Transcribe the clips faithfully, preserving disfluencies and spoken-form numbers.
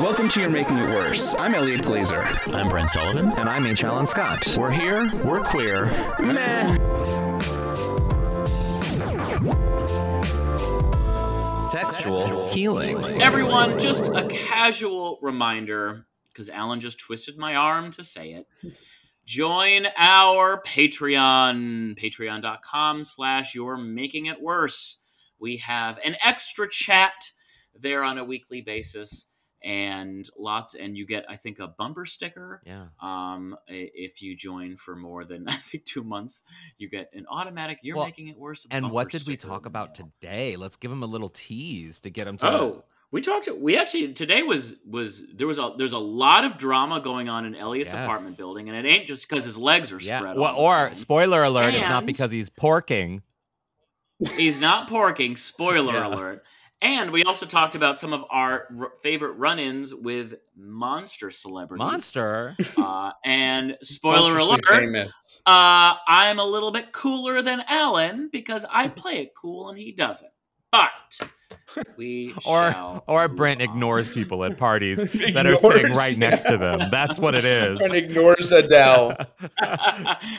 Welcome to You're Making It Worse. I'm Elliot Glazer. I'm Brent Sullivan. And I'm H. Allen Scott. We're here, we're queer. Meh. Textual healing. Everyone, just a casual reminder, because Allen just twisted my arm to say it. Join our Patreon, patreon.com slash You're Making It Worse. We have an extra chat there on a weekly basis. And lots, and you get, I think, a bumper sticker. Yeah. Um, if you join for more than I think two months, you get an automatic. You're well, making it worse. And what did we talk about now. Today? Let's give them a little tease to get them to. Oh, we talked. We actually today was was there was a there's a lot of drama going on in Elliot's yes. apartment building, and it ain't just because his legs are yeah. spread. Well, or spoiler alert, and it's not because he's porking. He's not porking. Spoiler yeah. alert. And we also talked about some of our r- favorite run-ins with monster celebrities. Monster? Uh, and spoiler alert, uh, I'm a little bit cooler than Alan because I play it cool and he doesn't. But we or, shall... Or Brent ignores people at parties that are sitting right next to them. That's what it is. Brent ignores Adele.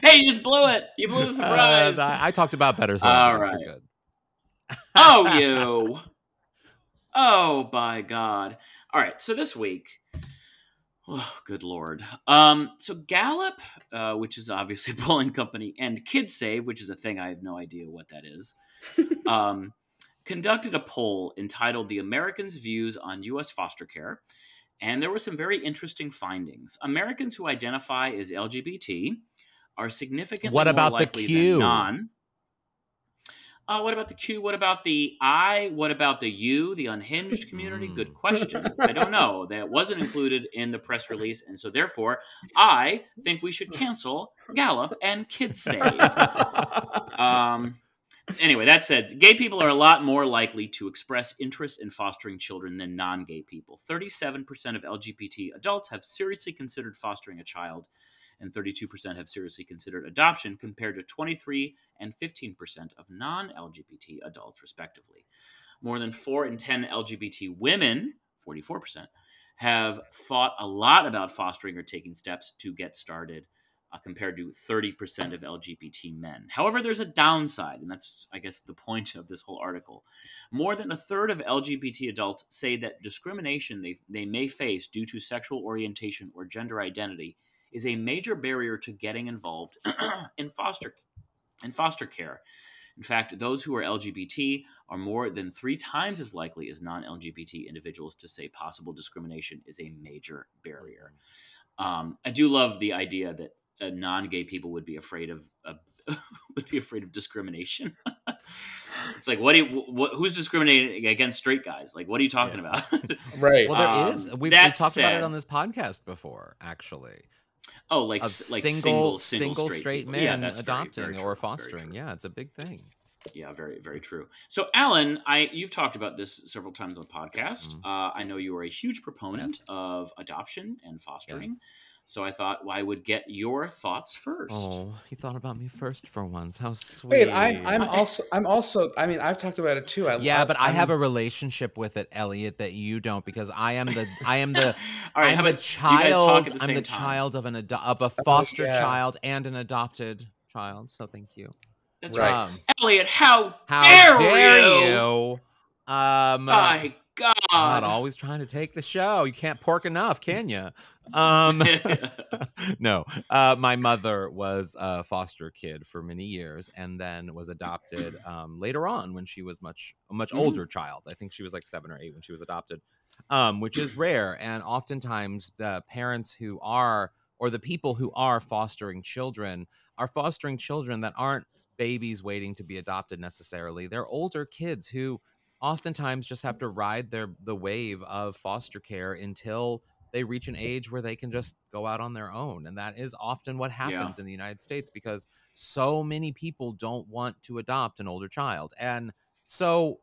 Hey, you just blew it. You blew the surprise. Uh, I-, I talked about better celebrities. All right. You're good. Oh, you... Oh, by God. All right. So this week, oh, good Lord. Um, so Gallup, uh, which is obviously a polling company, and Kidsave, which is a thing I have no idea what that is, um, conducted a poll entitled The Americans' Views on U S Foster Care. And there were some very interesting findings. Americans who identify as L G B T are significantly what about more likely the Q? Than non. Uh, what about the Q? What about the I? What about the U, the unhinged community? Good question. I don't know. That wasn't included in the press release. And so therefore, I think we should cancel Gallup and Kidsave. um, anyway, that said, gay people are a lot more likely to express interest in fostering children than non-gay people. thirty-seven percent of L G B T adults have seriously considered fostering a child, and thirty-two percent have seriously considered adoption, compared to twenty-three and fifteen percent of non-L G B T adults, respectively. More than four in ten L G B T women, forty-four percent, have thought a lot about fostering or taking steps to get started, uh, compared to thirty percent of L G B T men. However, there's a downside, and that's, I guess, the point of this whole article. More than a third of L G B T adults say that discrimination they, they may face due to sexual orientation or gender identity is a major barrier to getting involved in foster in foster care. In fact, those who are L G B T are more than three times as likely as non-L G B T individuals to say possible discrimination is a major barrier. Um, I do love the idea that uh, non-gay people would be afraid of uh, would be afraid of discrimination. It's like, what do you, what, who's discriminating against straight guys? Like, what are you talking yeah. about? Right. Well, there um, is. We've, we've talked said, about it on this podcast before, actually. Oh, like, like single, single, single straight, straight men yeah, that's adopting very, very or fostering. Yeah, it's a big thing. Yeah, very, very true. So, Alan, I you've talked about this several times on the podcast. Mm-hmm. Uh, I know you are a huge proponent yes. of adoption and fostering. Yes. So I thought, well, I would get your thoughts first. Oh, you thought about me first for once. How sweet. Wait, I, I'm also, I'm also, I mean, I've talked about it too. I yeah, love, but I I'm, have a relationship with it, Elliot, that you don't, because I am the, I am the, All right, I'm the child, the I'm the time. child of an ado- of a foster oh, yeah. child and an adopted child. So thank you. That's right. Um, Elliot, how, how dare, dare you? you? Um, I God. God, always trying to take the show. You can't pork enough, can you? Um, no. Uh, my mother was a foster kid for many years and then was adopted um, later on when she was much, a much older child. I think she was like seven or eight when she was adopted, um, which is rare. And oftentimes the parents who are, or the people who are fostering children are fostering children that aren't babies waiting to be adopted necessarily. They're older kids who oftentimes just have to ride their the wave of foster care until they reach an age where they can just go out on their own. And that is often what happens yeah. in the United States, because so many people don't want to adopt an older child. And so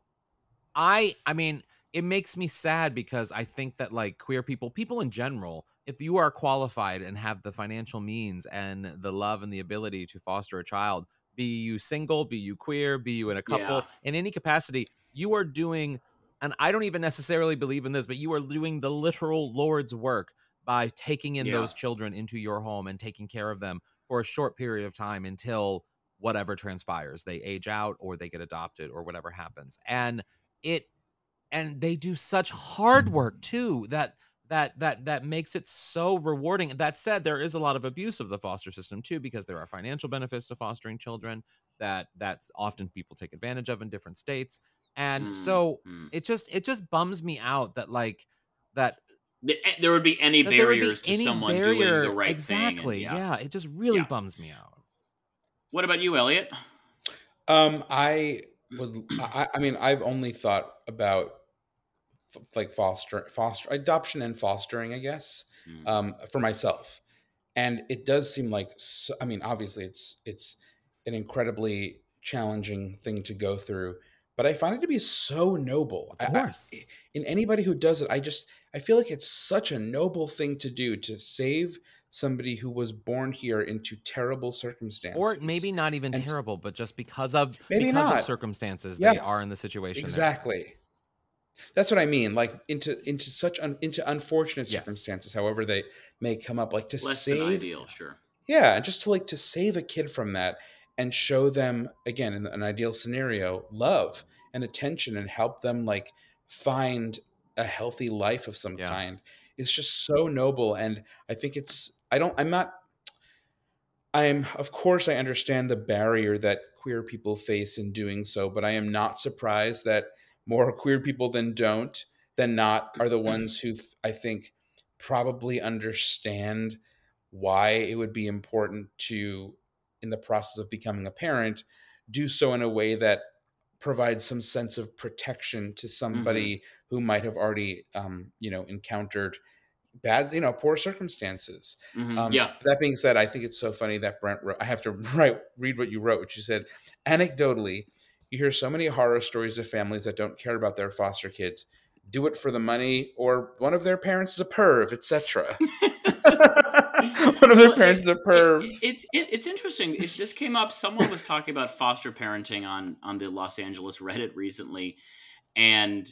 I, I mean, it makes me sad, because I think that, like, queer people, people in general, if you are qualified and have the financial means and the love and the ability to foster a child, be you single, be you queer, be you in a couple, yeah. in any capacity, you are doing, and I don't even necessarily believe in this, but you are doing the literal Lord's work by taking in yeah. those children into your home and taking care of them for a short period of time until whatever transpires. They age out, or they get adopted, or whatever happens. And it, and they do such hard work too, that that that that makes it so rewarding. That said, there is a lot of abuse of the foster system too, because there are financial benefits to fostering children that that's often people take advantage of in different states. And mm, so mm. it just it just bums me out that, like, that there would be any barriers be to any someone barrier. doing the right exactly. thing. Exactly. Yeah. yeah, it just really yeah. bums me out. What about you, Elliot? Um, I would. I, I mean, I've only thought about f- like foster, foster adoption and fostering, I guess, mm. um, for myself. And it does seem like, so, I mean, obviously, it's it's an incredibly challenging thing to go through. But I find it to be so noble. Of course. I, I, in anybody who does it, I just, I feel like it's such a noble thing to do, to save somebody who was born here into terrible circumstances. Or maybe not even and terrible, but just because of, maybe because not. of circumstances, yeah. they are in the situation. Exactly. They're. That's what I mean. Like into, into such, un, into unfortunate yes. circumstances, however they may come up, like to Less save. Less than ideal, sure. Yeah. And just to like, to save a kid from that. And show them, again, in an ideal scenario, love and attention, and help them like find a healthy life of some yeah. kind. It's just so noble. And I think it's, I don't, I'm not, I'm, of course, I understand the barrier that queer people face in doing so, but I am not surprised that more queer people than don't, than not, are the ones who I think probably understand why it would be important to, in the process of becoming a parent, do so in a way that provides some sense of protection to somebody mm-hmm. who might have already, um, you know, encountered bad, you know, poor circumstances. Mm-hmm. Um, yeah. That being said, I think it's so funny that Brent wrote, I have to write, read what you wrote, which you said, anecdotally, you hear so many horror stories of families that don't care about their foster kids, do it for the money, or one of their parents is a perv, et cetera. One of their well, parents it, is a perv. It, it, it, it's interesting. It, this came up. Someone was talking about foster parenting on, on the Los Angeles Reddit recently, and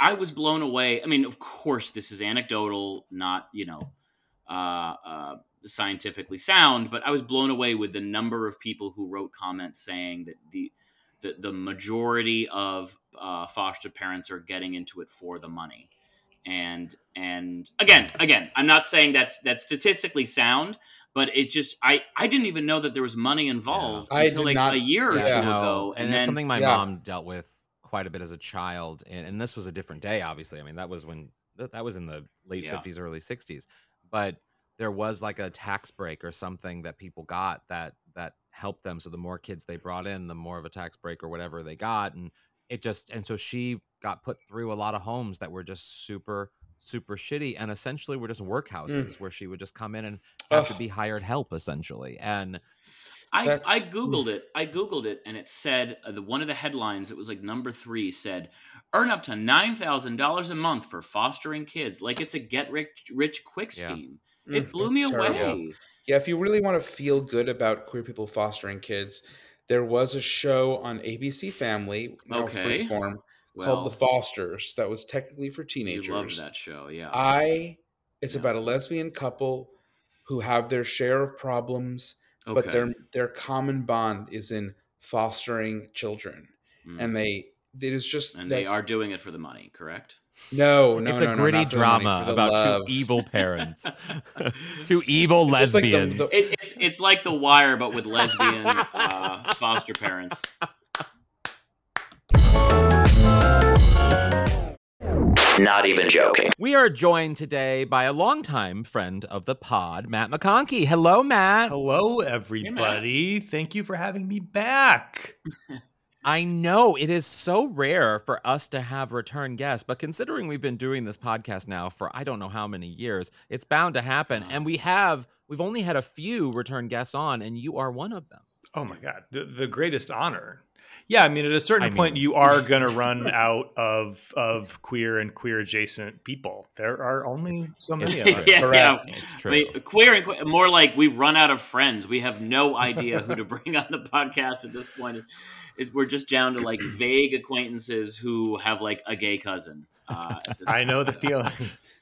I was blown away. I mean, of course, this is anecdotal, not, you know, uh, uh, scientifically sound, but I was blown away with the number of people who wrote comments saying that the the, the majority of uh, foster parents are getting into it for the money. And, and again, again, I'm not saying that's, that's statistically sound, but it just, I, I didn't even know that there was money involved yeah. until like not, a year yeah. or two yeah. ago. And, and that's then, something my yeah. mom dealt with quite a bit as a child. And, and this was a different day, obviously. I mean, that was when that was in the late yeah. fifties, early sixties, but there was like a tax break or something that people got that, that helped them. So the more kids they brought in, the more of a tax break or whatever they got. And it just, and so she got put through a lot of homes that were just super, super shitty, and essentially were just workhouses mm. where she would just come in and have Ugh. to be hired help, essentially. And I, that's... I Googled it. I Googled it, and it said, uh, the, one of the headlines, it was like number three, said, earn up to nine thousand dollars a month for fostering kids. Like it's a get rich, rich quick scheme. Yeah. It mm, blew me away. Terrible. Yeah, if you really want to feel good about queer people fostering kids, there was a show on A B C Family, now okay. Freeform, well, called The Fosters, that was technically for teenagers. You loved that show, yeah. I, it's yeah. about a lesbian couple who have their share of problems, okay. but their their common bond is in fostering children, mm. and they it is just and that, they are doing it for the money, correct? No, no, it's no, a no, gritty drama about love. two evil parents, two evil it's lesbians. Like the, the... It, it's it's like The Wire, but with lesbian uh, foster parents. Not even joking. We are joined today by a longtime friend of the pod, Matt McConkey. Hello, Matt. Hello, everybody. Hey, Matt. Thank you for having me back. I know it is so rare for us to have return guests, but considering we've been doing this podcast now for I don't know how many years, it's bound to happen. And we have, we've only had a few return guests on, and you are one of them. Oh my God, the, the greatest honor. Yeah, I mean, at a certain I point, mean, you are going to run out of of queer and queer adjacent people. There are only so many of us. Yeah, correct. Yeah. It's true. I mean, queer and queer, more like we've run out of friends. We have no idea who to bring on the podcast at this point. It's, it's, we're just down to like vague acquaintances who have like a gay cousin. Uh, I know the feeling.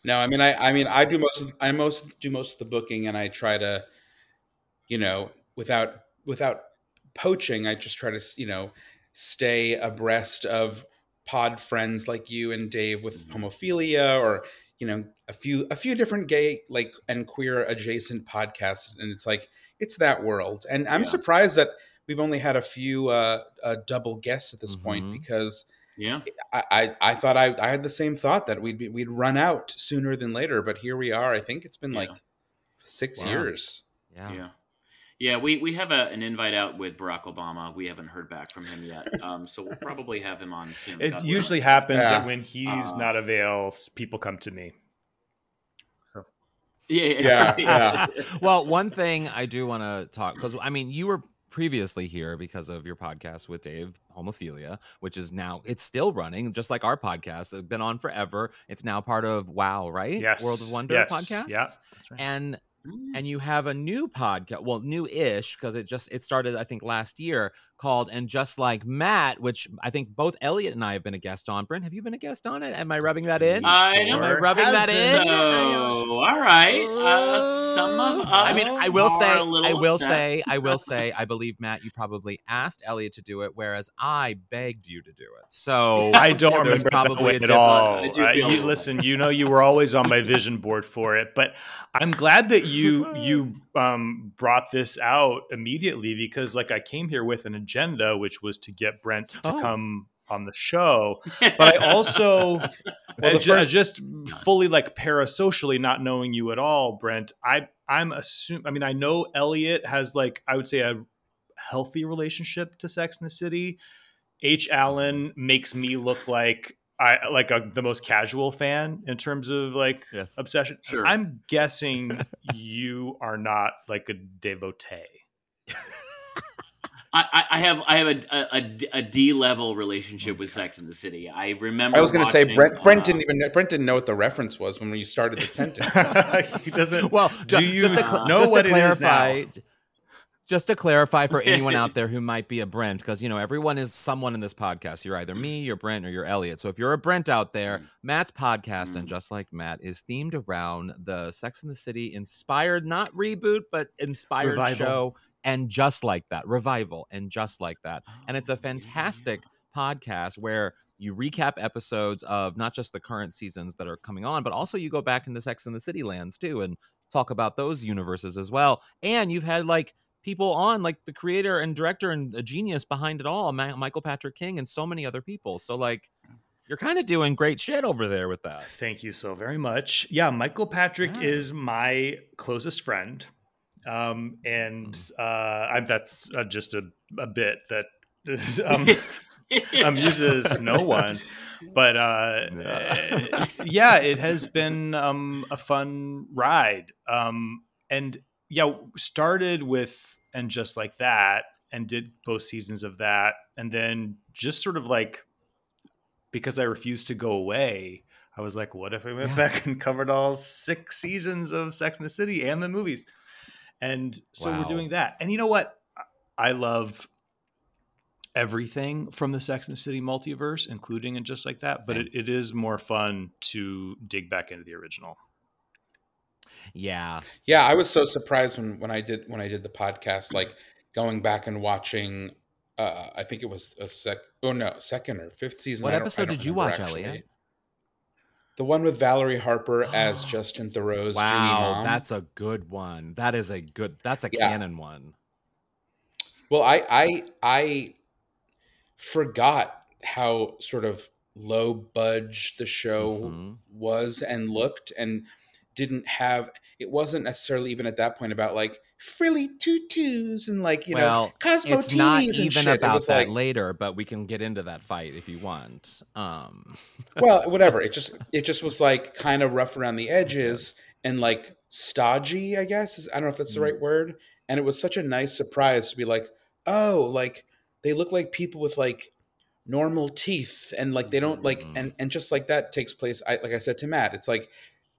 No, I mean, I, I mean, I do most. Of, I most do most of the booking, and I try to, you know, without without. poaching, I just try to, you know, stay abreast of pod friends like you and Dave with Homophilia, or, you know, a few a few different gay like and queer adjacent podcasts, and it's like it's that world. And I'm yeah. surprised that we've only had a few uh, uh double guests at this mm-hmm. point, because yeah, I, I I thought I I had the same thought that we'd be, we'd run out sooner than later, but here we are. I think it's been yeah. like six wow. years. Yeah. yeah. Yeah, we, we have a, an invite out with Barack Obama. We haven't heard back from him yet, um, so we'll probably have him on soon. It usually right. happens yeah. that when he's uh, not available, people come to me. So yeah, yeah. yeah. yeah. Well, one thing I do want to talk, because I mean, you were previously here because of your podcast with Dave, Homophilia, which is now, it's still running, just like our podcast. It's been on forever. It's now part of Wow, right? Yes, World of Wonder yes. podcast. Yeah, that's right. And. And you have a new podcast, well, new-ish, because it just it started, I think, last year, called And Just Like Matt, which I think both Elliot and I have been a guest on. Brent, have you been a guest on it? Am I rubbing that in? I sure. Am I rubbing that in? So. All right. Uh, some of us. I mean, I will say, I will upset. say, I will say, I believe, Matt, you probably asked Elliot to do it, whereas I begged you to do it. So I don't remember probably that at all. Uh, you, listen, you know, you were always on my vision board for it, but I'm glad that you. You you um, brought this out immediately, because like I came here with an agenda, which was to get Brent to oh. come on the show, but I also well, I ju- first- just fully like parasocially, not knowing you at all, Brent. I I'm assuming. I mean, I know Elliot has like I would say a healthy relationship to Sex and the City. H. Allen makes me look like. I like a, the most casual fan in terms of like yes. obsession. Sure. I'm guessing you are not like a devotee. I, I have I have a a, a D level relationship with Sex and the City. I remember. I was going to say Brent. Brent uh, didn't even Brent didn't know what the reference was when you started the sentence. He doesn't. Well, do just, you just to cl- know just what to clarify, it is now? Just to clarify for anyone out there who might be a Brent, because, you know, everyone is someone in this podcast. You're either me, you're Brent, or you're Elliot. So if you're a Brent out there, Matt's podcast, mm. And Just Like Matt, is themed around the Sex and the City inspired, not reboot, but inspired revival. Show. And Just Like That. Revival. And Just Like That. Oh, and it's a fantastic yeah. podcast where you recap episodes of not just the current seasons that are coming on, but also you go back into Sex and the City lands, too, and talk about those universes as well. And you've had, like, people on, like the creator and director and the genius behind it all, Ma- Michael Patrick King, and so many other people. So, like, you're kind of doing great shit over there with that. Thank you so very much. Yeah, Michael Patrick yes. is my closest friend, um, and uh, I, that's uh, just a, a bit that um, amuses no one. But uh, yeah. yeah, it has been um, a fun ride, um, and. Yeah, started with And Just Like That and did both seasons of that. And then just sort of like, because I refused to go away, I was like, what if I went yeah. back and covered all six seasons of Sex and the City and the movies? And so wow. we're doing that. And you know what? I love everything from the Sex and the City multiverse, including And Just Like That. Same. But it, it is more fun to dig back into the original. Yeah. Yeah. I was so surprised when, when I did, when I did the podcast, like going back and watching, uh, I think it was a sec. Oh no, second or fifth season. What episode did you watch, actually. Elliot? The one with Valerie Harper as Justin Thoreau's. Wow. That's a good one. That is a good, that's a yeah. canon one. Well, I, I, I forgot how sort of low budge the show mm-hmm. was and looked, and didn't have it wasn't necessarily even at that point about like frilly tutus and like, you well, know, Cosmo it's not even shit. About that like, later, but we can get into that fight if you want. Um. Well, whatever. It just, it just was like kind of rough around the edges and like stodgy, I guess. I don't know if that's the right word. And it was such a nice surprise to be like, oh, like they look like people with like normal teeth and like, they don't like, and, and just like that takes place. I, like I said to Matt, it's like,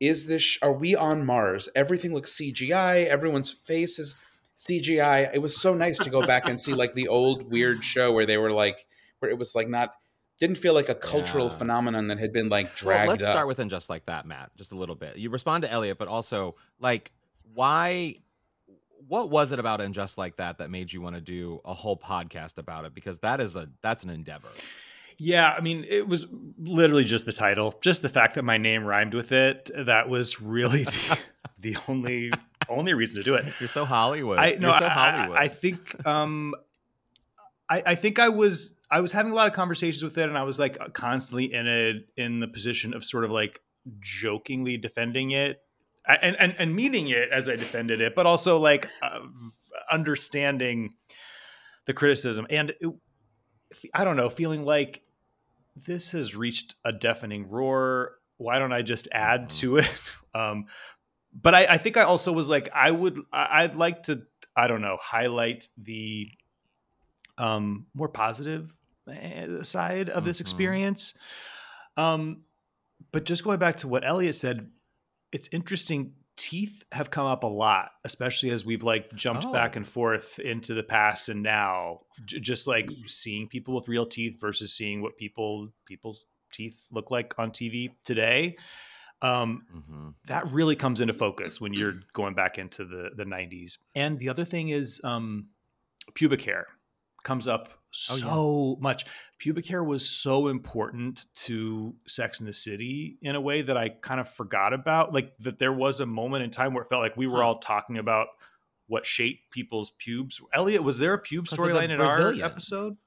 is this, are we on Mars? Everything looks C G I. Everyone's face is C G I. It was so nice to go back and see like the old weird show where they were like, where it was like not, didn't feel like a cultural yeah. phenomenon that had been like dragged well, let's up. Start with And Just Like That, Matt, just a little bit. You respond to Elliot, but also like, why, what was it about And Just Like That that made you want to do a whole podcast about it? Because that is a, that's an endeavor. Yeah, I mean, it was literally just the title, just the fact that my name rhymed with it. That was really the, the only only reason to do it. You're so Hollywood. I, no, You're so Hollywood. I, I think um, I, I think I was I was having a lot of conversations with it, and I was like constantly in a in the position of sort of like jokingly defending it and and, and meaning it as I defended it, but also like uh, understanding the criticism and. It, I don't know, feeling like this has reached a deafening roar. Why don't I just add to it? Um, but I, I think I also was like, I would, I'd like to, I don't know, highlight the um, more positive side of this mm-hmm. experience. Um, but just going back to what Elliot said, it's interesting. Teeth have come up a lot, especially as we've like jumped oh. back and forth into the past and now j- just like seeing people with real teeth versus seeing what people people's teeth look like on T V today. Um, mm-hmm. That really comes into focus when you're going back into the, the nineties. And the other thing is um, pubic hair comes up so oh, yeah. much. Pubic hair was so important to Sex and the City in a way that I kind of forgot about, like that there was a moment in time where it felt like we were all talking about what shape people's pubes were. Elliot, was there a pube storyline in our episode?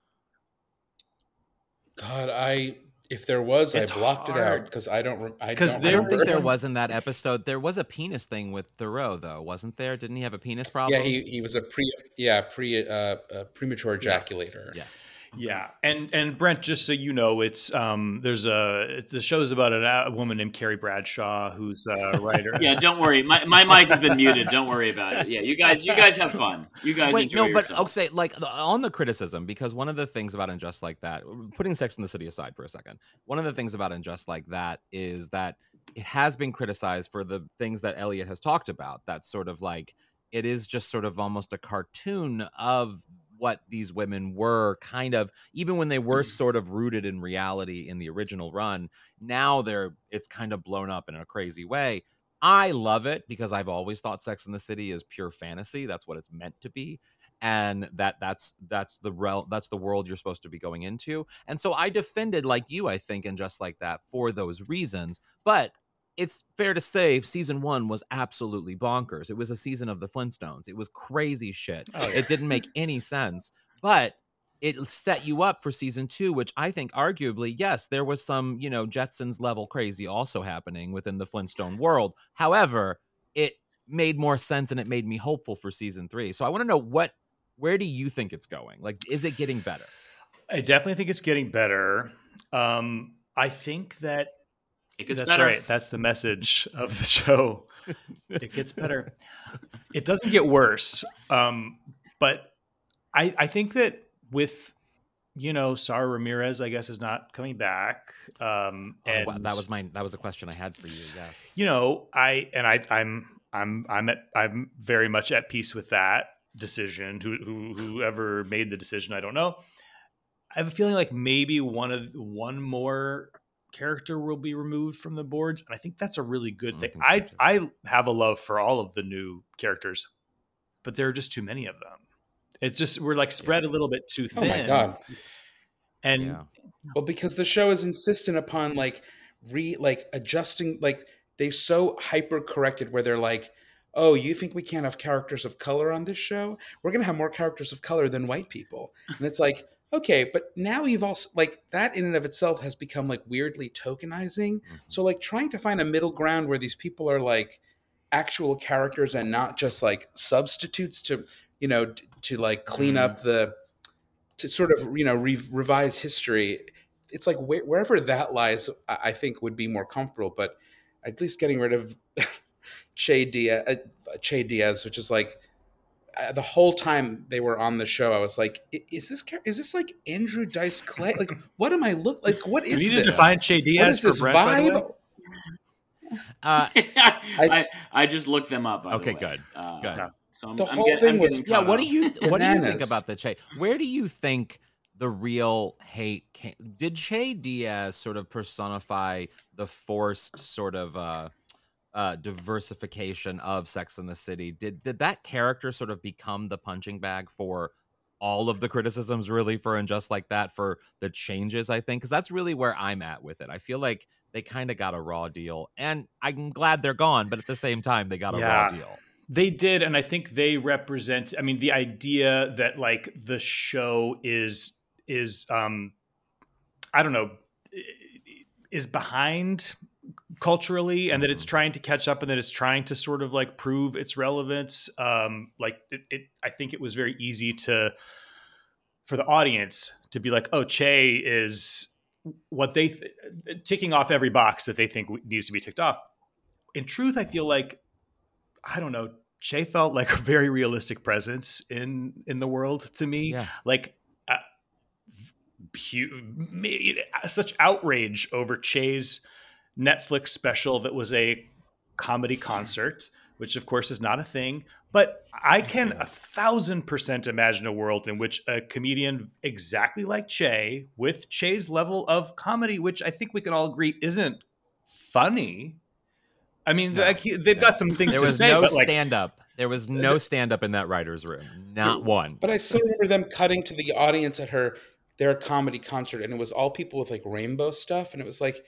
God, I if there was, it's I blocked hard. It out because I don't remember. Because I don't think there was in that episode. There was a penis thing with Thoreau, though, wasn't there? Didn't he have a penis problem? Yeah, he, he was a pre yeah pre uh, uh, premature ejaculator. Yes. yes. Okay. Yeah, and and Brent, just so you know, it's um there's a the show's about a, a woman named Carrie Bradshaw who's a writer. Yeah, don't worry, my my mic has been muted. Don't worry about it. Yeah, you guys, you guys have fun. You guys Wait, enjoy no, yourselves. But I'll say like on the criticism because one of the things about And Just Like That, putting Sex and the City aside for a second, one of the things about And Just Like That is that it has been criticized for the things that Elliot has talked about. That sort of like it is just sort of almost a cartoon of. What these women were kind of, even when they were sort of rooted in reality in the original run, now they're, it's kind of blown up in a crazy way. I love it because I've always thought Sex and the City is pure fantasy. That's what it's meant to be. And that that's, that's the realm, that's the world you're supposed to be going into. And so I defended like you, I think, And Just Like That for those reasons, but it's fair to say season one was absolutely bonkers. It was a season of the Flintstones. It was crazy shit. Oh, yeah. It didn't make any sense, but it set you up for season two, which I think arguably, yes, there was some, you know, Jetsons level crazy also happening within the Flintstone world. However, it made more sense and it made me hopeful for season three. So I want to know what, where do you think it's going? Like, is it getting better? I definitely think it's getting better. Um, I think that, It gets That's better. Right. That's the message of the show. It gets better. It doesn't get worse. Um, but I, I think that with, you know, Sara Ramirez, I guess, is not coming back. Um, and oh, wow. that was my that was a question I had for you. Yes. You know, I and I I'm I'm I'm at I'm very much at peace with that decision. Who, who whoever made the decision, I don't know. I have a feeling like maybe one of one more. character will be removed from the boards, and I think that's a really good I thing. So, I too. I have a love for all of the new characters, but there are just too many of them. It's just we're like spread yeah. a little bit too thin. Oh my god! And yeah. well, because the show is insistent upon like re like adjusting, like they so hyper corrected where they're like, oh, you think we can't have characters of color on this show? We're gonna have more characters of color than white people, and it's like. Okay, but now you've also, like, that in and of itself has become, like, weirdly tokenizing. Mm-hmm. So, like, trying to find a middle ground where these people are, like, actual characters and not just like substitutes to, you know, to, to like clean mm. up the, to sort of, you know, re- revise history. It's like wh- wherever that lies, I-, I think would be more comfortable, but at least getting rid of Che Diaz, uh, Che Diaz, which is like uh, the whole time they were on the show, I was like, is this, is this like Andrew Dice Clay? Like, what am I look like? What is this? You need this? to define Che Diaz for Brent, by the way. Uh, I, I, I just looked them up. By okay, the way. good, uh, good. Yeah. So I'm, the whole I'm get, thing I'm was yeah. What do you what do you think about the Che? Where do you think the real hate came? Did Che Diaz sort of personify the forced sort of uh, uh, diversification of Sex and the City? Did did that character sort of become the punching bag for all of the criticisms, really, for And Just Like That, for the changes? I think because that's really where I'm at with it. I feel like they kind of got a raw deal, and I'm glad they're gone, but at the same time, they got a yeah, raw deal. They did, and I think they represent, I mean, the idea that, like, the show is, is um, I don't know, is behind culturally, and that it's trying to catch up, and that it's trying to sort of, like, prove its relevance. Um, like, it, it, I think it was very easy to, for the audience to be like, oh, Che is... what they th- ticking off every box that they think needs to be ticked off. In truth, I feel like, I don't know, Che felt like a very realistic presence in, in the world to me. Yeah. Like uh, hu- such outrage over Che's Netflix special that was a comedy concert, which of course is not a thing, but I can a thousand percent imagine a world in which a comedian exactly like Che, with Che's level of comedy, which I think we can all agree isn't funny. I mean, no, like, they've no. got some things there to say. There was no but stand-up. Like, there was no stand-up in that writer's room. Not one. But I still remember them cutting to the audience at her their comedy concert, and it was all people with like rainbow stuff, and it was like,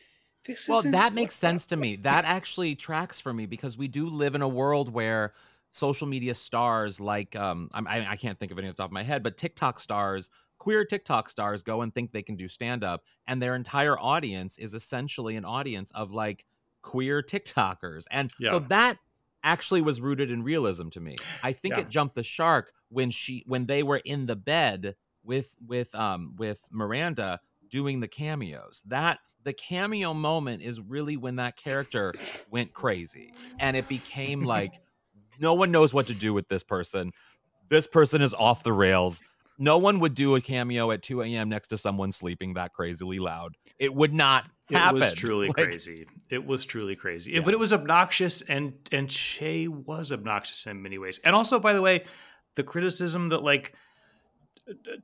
this well, that makes sense to me. That actually tracks for me because we do live in a world where social media stars like um, I, I can't think of any off the top of my head, but TikTok stars, queer TikTok stars go and think they can do stand up. And their entire audience is essentially an audience of like queer TikTokers. And yeah. so that actually was rooted in realism to me. I think yeah. it jumped the shark when she when they were in the bed with with um, with Miranda doing the cameos. That the cameo moment is really when that character went crazy and it became like, no one knows what to do with this person. This person is off the rails. No one would do a cameo at two a.m. next to someone sleeping that crazily loud. It would not happen. It was truly like, crazy. It was truly crazy. Yeah. It, but it was obnoxious, and, and Che was obnoxious in many ways. And also, by the way, the criticism that like,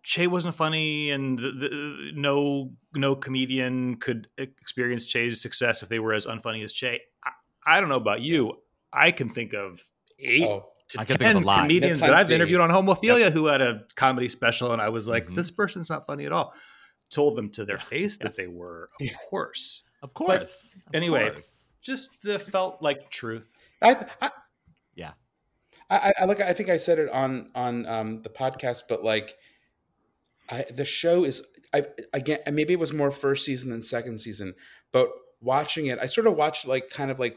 Che wasn't funny, and the, the, no no comedian could experience Che's success if they were as unfunny as Che. I, I don't know about you. I can think of eight oh, to ten comedians that I've interviewed on Homophilia yep. who had a comedy special, and I was like, mm-hmm. this person's not funny at all. Told them to their face yes. that they were, of course. Of course. But of anyway, course. just the felt like truth. I, I, yeah. I, I like. I think I said it on, on um, the podcast, but like, I, the show is, I again, maybe it was more first season than second season, but watching it, I sort of watched like kind of like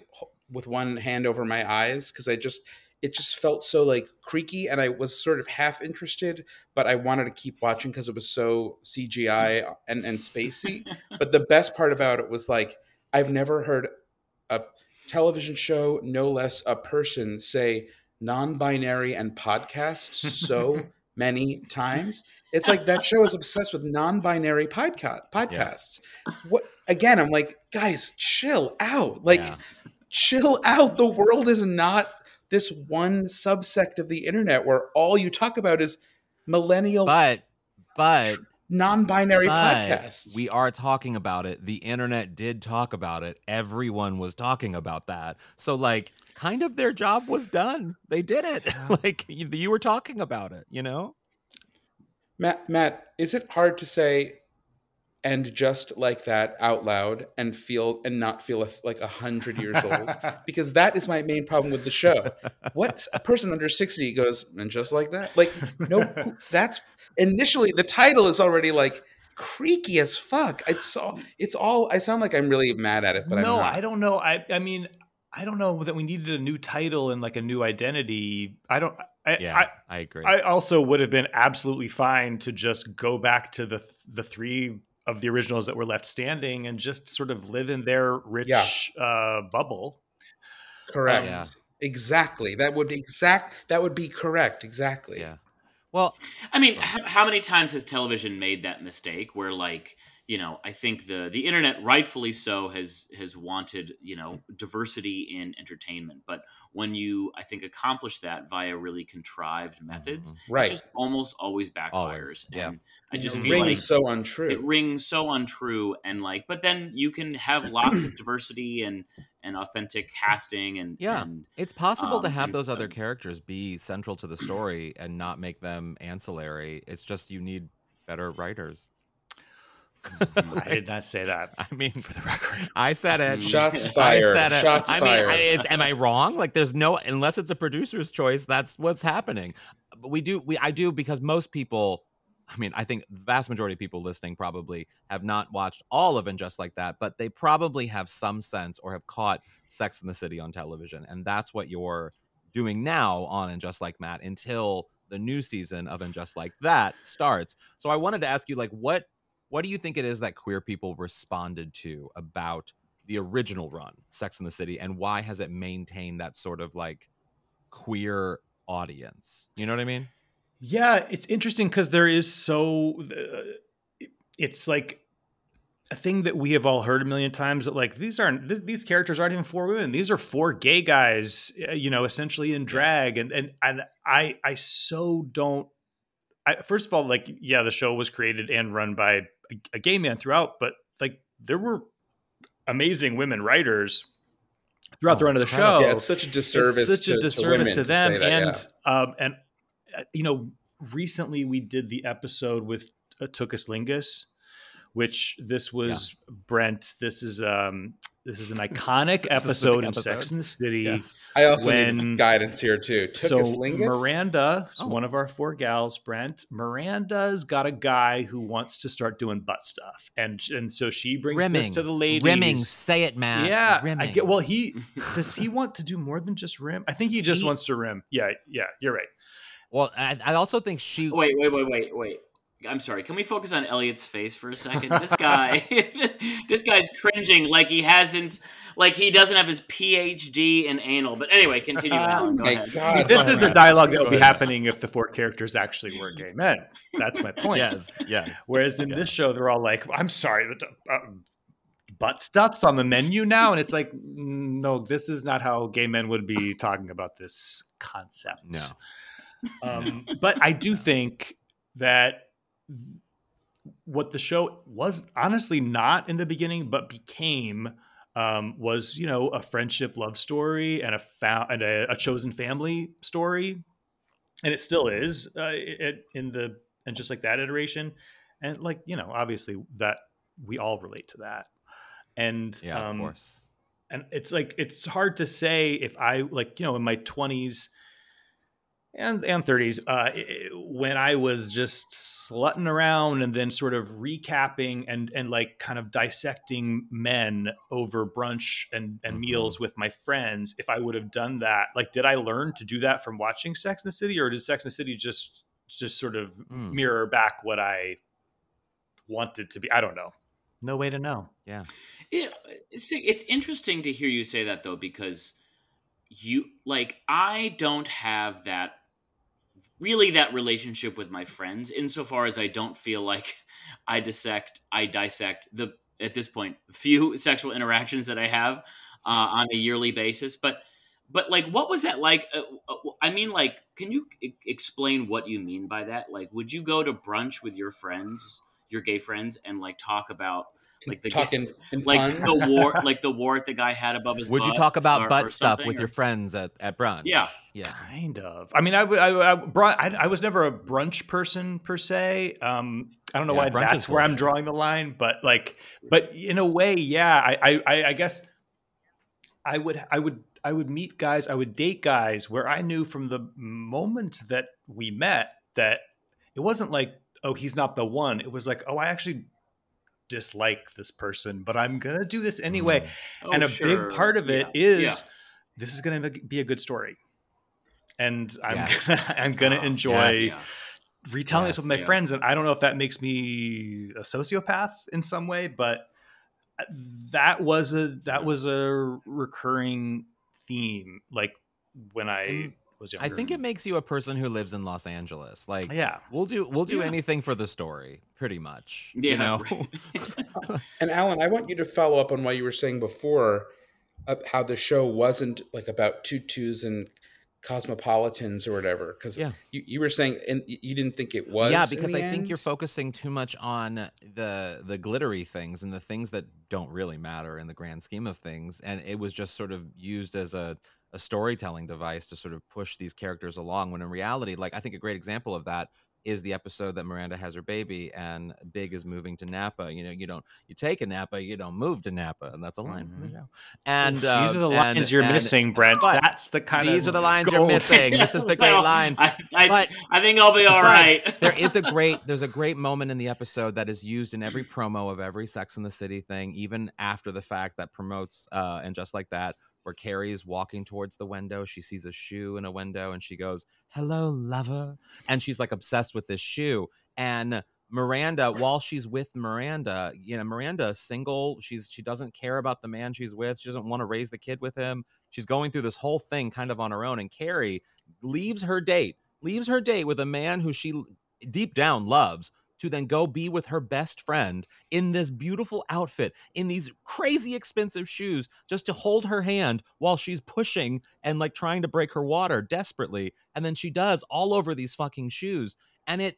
with one hand over my eyes because I just, it just felt so like creaky, and I was sort of half interested, but I wanted to keep watching because it was so C G I and, and spacey. But the best part about it was like, I've never heard a television show, no less a person, say non-binary and podcasts so many times. It's like that show is obsessed with non-binary podca- podcasts. Yeah. What again? I'm like, guys, chill out. Like, yeah. chill out. The world is not this one subsect of the internet where all you talk about is millennial, but but non-binary but podcasts. We are talking about it. The internet did talk about it. Everyone was talking about that. So, like, kind of their job was done. They did it. Like, you, you were talking about it. You know. Matt, Matt, is it hard to say "and just like that" out loud and feel and not feel like a hundred years old? Because that is my main problem with the show. What a person under sixty goes "and just like that"? Like, no, that's initially the title is already like creaky as fuck. It's all. It's all. I sound like I'm really mad at it, but no, I'm not. I don't know. I. I mean, I don't know that we needed a new title and like a new identity. I don't. I, yeah, I, I agree. I also would have been absolutely fine to just go back to the the three of the originals that were left standing and just sort of live in their rich yeah. uh, bubble. Correct. Um, yeah. Exactly. That would exact. That would be correct. Exactly. Yeah. Well, I mean, h- how many times has television made that mistake where, like, you know, I think the, the internet, rightfully so, has has wanted, you know, diversity in entertainment. But when you, I think, accomplish that via really contrived methods, mm-hmm. right. it just almost always backfires. Always. Yeah. And I just it feel rings like so untrue. It rings so untrue. And like, but then you can have lots of diversity and, and authentic casting. And yeah, and, it's possible um, to have and, those other characters be central to the story and not make them ancillary. It's just you need better writers. I did not say that. I mean, for the record, I said it. Shots fired. I said it. Shots I mean, I, is, am I wrong? Like, there's no, unless it's a producer's choice, that's what's happening. But we do, we I do, because most people, I mean, I think the vast majority of people listening probably have not watched all of And Just Like That, but they probably have some sense or have caught Sex and the City on television, and that's what you're doing now on And Just Like Matt until the new season of And Just Like That starts. So I wanted to ask you, like, what. What do you think it is that queer people responded to about the original run, Sex and the City, and why has it maintained that sort of like queer audience? You know what I mean? Yeah, it's interesting because there is so uh, it's like a thing that we have all heard a million times that like these aren't th- these characters aren't even four women; these are four gay guys, uh, you know, essentially in drag. And and and I I so don't. I, first of all, like yeah, the show was created and run by a gay man throughout, but like there were amazing women writers throughout oh, the run of the show. Yeah, it's such a disservice. It's such to, a disservice to, to them. To that, and yeah. um, and uh, you know, recently we did the episode with uh, Tukas Lingus, which this was yeah. Brent. This is um, this is an iconic episode of Sex and the City. Yeah. I also when, need guidance here too. Tukas so Lingus? Miranda, oh. one of our four gals, Brent. Miranda's got a guy who wants to start doing butt stuff, and and so she brings rimming. This to the ladies. Rimming, say it, man. Yeah, rimming. I get. Well, he does. He want to do more than just rim. I think he just he, wants to rim. Yeah, yeah. You're right. Well, I, I also think she. Wait, wait, wait, wait, wait. I'm sorry. Can we focus on Elliot's face for a second? This guy, this guy's cringing like he hasn't, like he doesn't have his P H D in anal. But anyway, continue. Alan, go oh ahead. God, this is the dialogue that would be happening if the four characters actually were gay men. That's my point. Yes, yes. Whereas in yeah. this show, they're all like, "I'm sorry, but uh, butt stuff's on the menu now," and it's like, no, this is not how gay men would be talking about this concept. No. Um, but I do think that. What the show was honestly not in the beginning, but became um, was, you know, a friendship love story and a fa- and a, a chosen family story. And it still is uh, it, in the And Just Like That iteration. And like, you know, obviously that we all relate to that. And yeah, um, of course. And it's like it's hard to say if I like, you know, in my twenties. And and thirties, uh, it, when I was just slutting around and then sort of recapping and and like kind of dissecting men over brunch and, and mm-hmm. meals with my friends, if I would have done that, like, did I learn to do that from watching Sex and the City, or did Sex and the City just just sort of mm. mirror back what I wanted to be? I don't know. No way to know. Yeah. It, see, it's interesting to hear you say that, though, because you like I don't have that. Really that relationship with my friends insofar as I don't feel like I dissect, I dissect the, at this point, few sexual interactions that I have uh, on a yearly basis. But, but like, what was that like? Uh, I mean, like, can you e- explain what you mean by that? Like, would you go to brunch with your friends, your gay friends, and like talk about like the, talking like the war, like the wart the guy had above his. Would butt you talk about or, butt or stuff with or... your friends at, at brunch? Yeah, yeah, kind of. I mean, I I, I, brunch, I I was never a brunch person per se. Um, I don't know yeah, why that's where bullshit. I'm drawing the line, but like, but in a way, yeah. I, I I guess I would I would I would meet guys, I would date guys where I knew from the moment that we met that it wasn't like, oh, he's not the one. It was like, oh, I actually dislike this person, but I'm gonna do this anyway. Mm-hmm. Oh, and a sure. big part of it yeah. is yeah. this is going to be a good story. And I'm yes. gonna, I'm going to oh, enjoy yes. retelling yes, this with my yeah. friends. And I don't know if that makes me a sociopath in some way, but that was a, that was a recurring theme. Like when I and was younger, I think it makes you a person who lives in Los Angeles. Like, yeah, we'll do, we'll do yeah. anything for the story pretty much, yeah. you know? And Alan, I want you to follow up on what you were saying before of how the show wasn't like about tutus and cosmopolitans or whatever, because yeah. you, you were saying and you didn't think it was yeah because I end? think you're focusing too much on the the glittery things and the things that don't really matter in the grand scheme of things, and it was just sort of used as a a storytelling device to sort of push these characters along, when in reality, like, I think a great example of that is the episode that Miranda has her baby and Big is moving to Napa. You know, you don't, you take a Napa, you don't move to Napa. And that's a line mm-hmm. from the show. And um, these are the lines and, you're and, missing, Brent. That's the kind these of These are the lines gold. You're missing. This is the great well, lines. I, I, but, I think I'll be all right. There is a great, there's a great moment in the episode that is used in every promo of every Sex and the City thing, even after the fact, that promotes uh, And Just Like That, where Carrie is walking towards the window. She sees a shoe in a window and she goes, "Hello, lover." And she's like obsessed with this shoe. And Miranda, while she's with Miranda, you know, Miranda's single. She's, she doesn't care about the man she's with. She doesn't want to raise the kid with him. She's going through this whole thing kind of on her own. And Carrie leaves her date, leaves her date with a man who she deep down loves, to then go be with her best friend in this beautiful outfit, in these crazy expensive shoes, just to hold her hand while she's pushing and like trying to break her water desperately. And then she does, all over these fucking shoes. And it,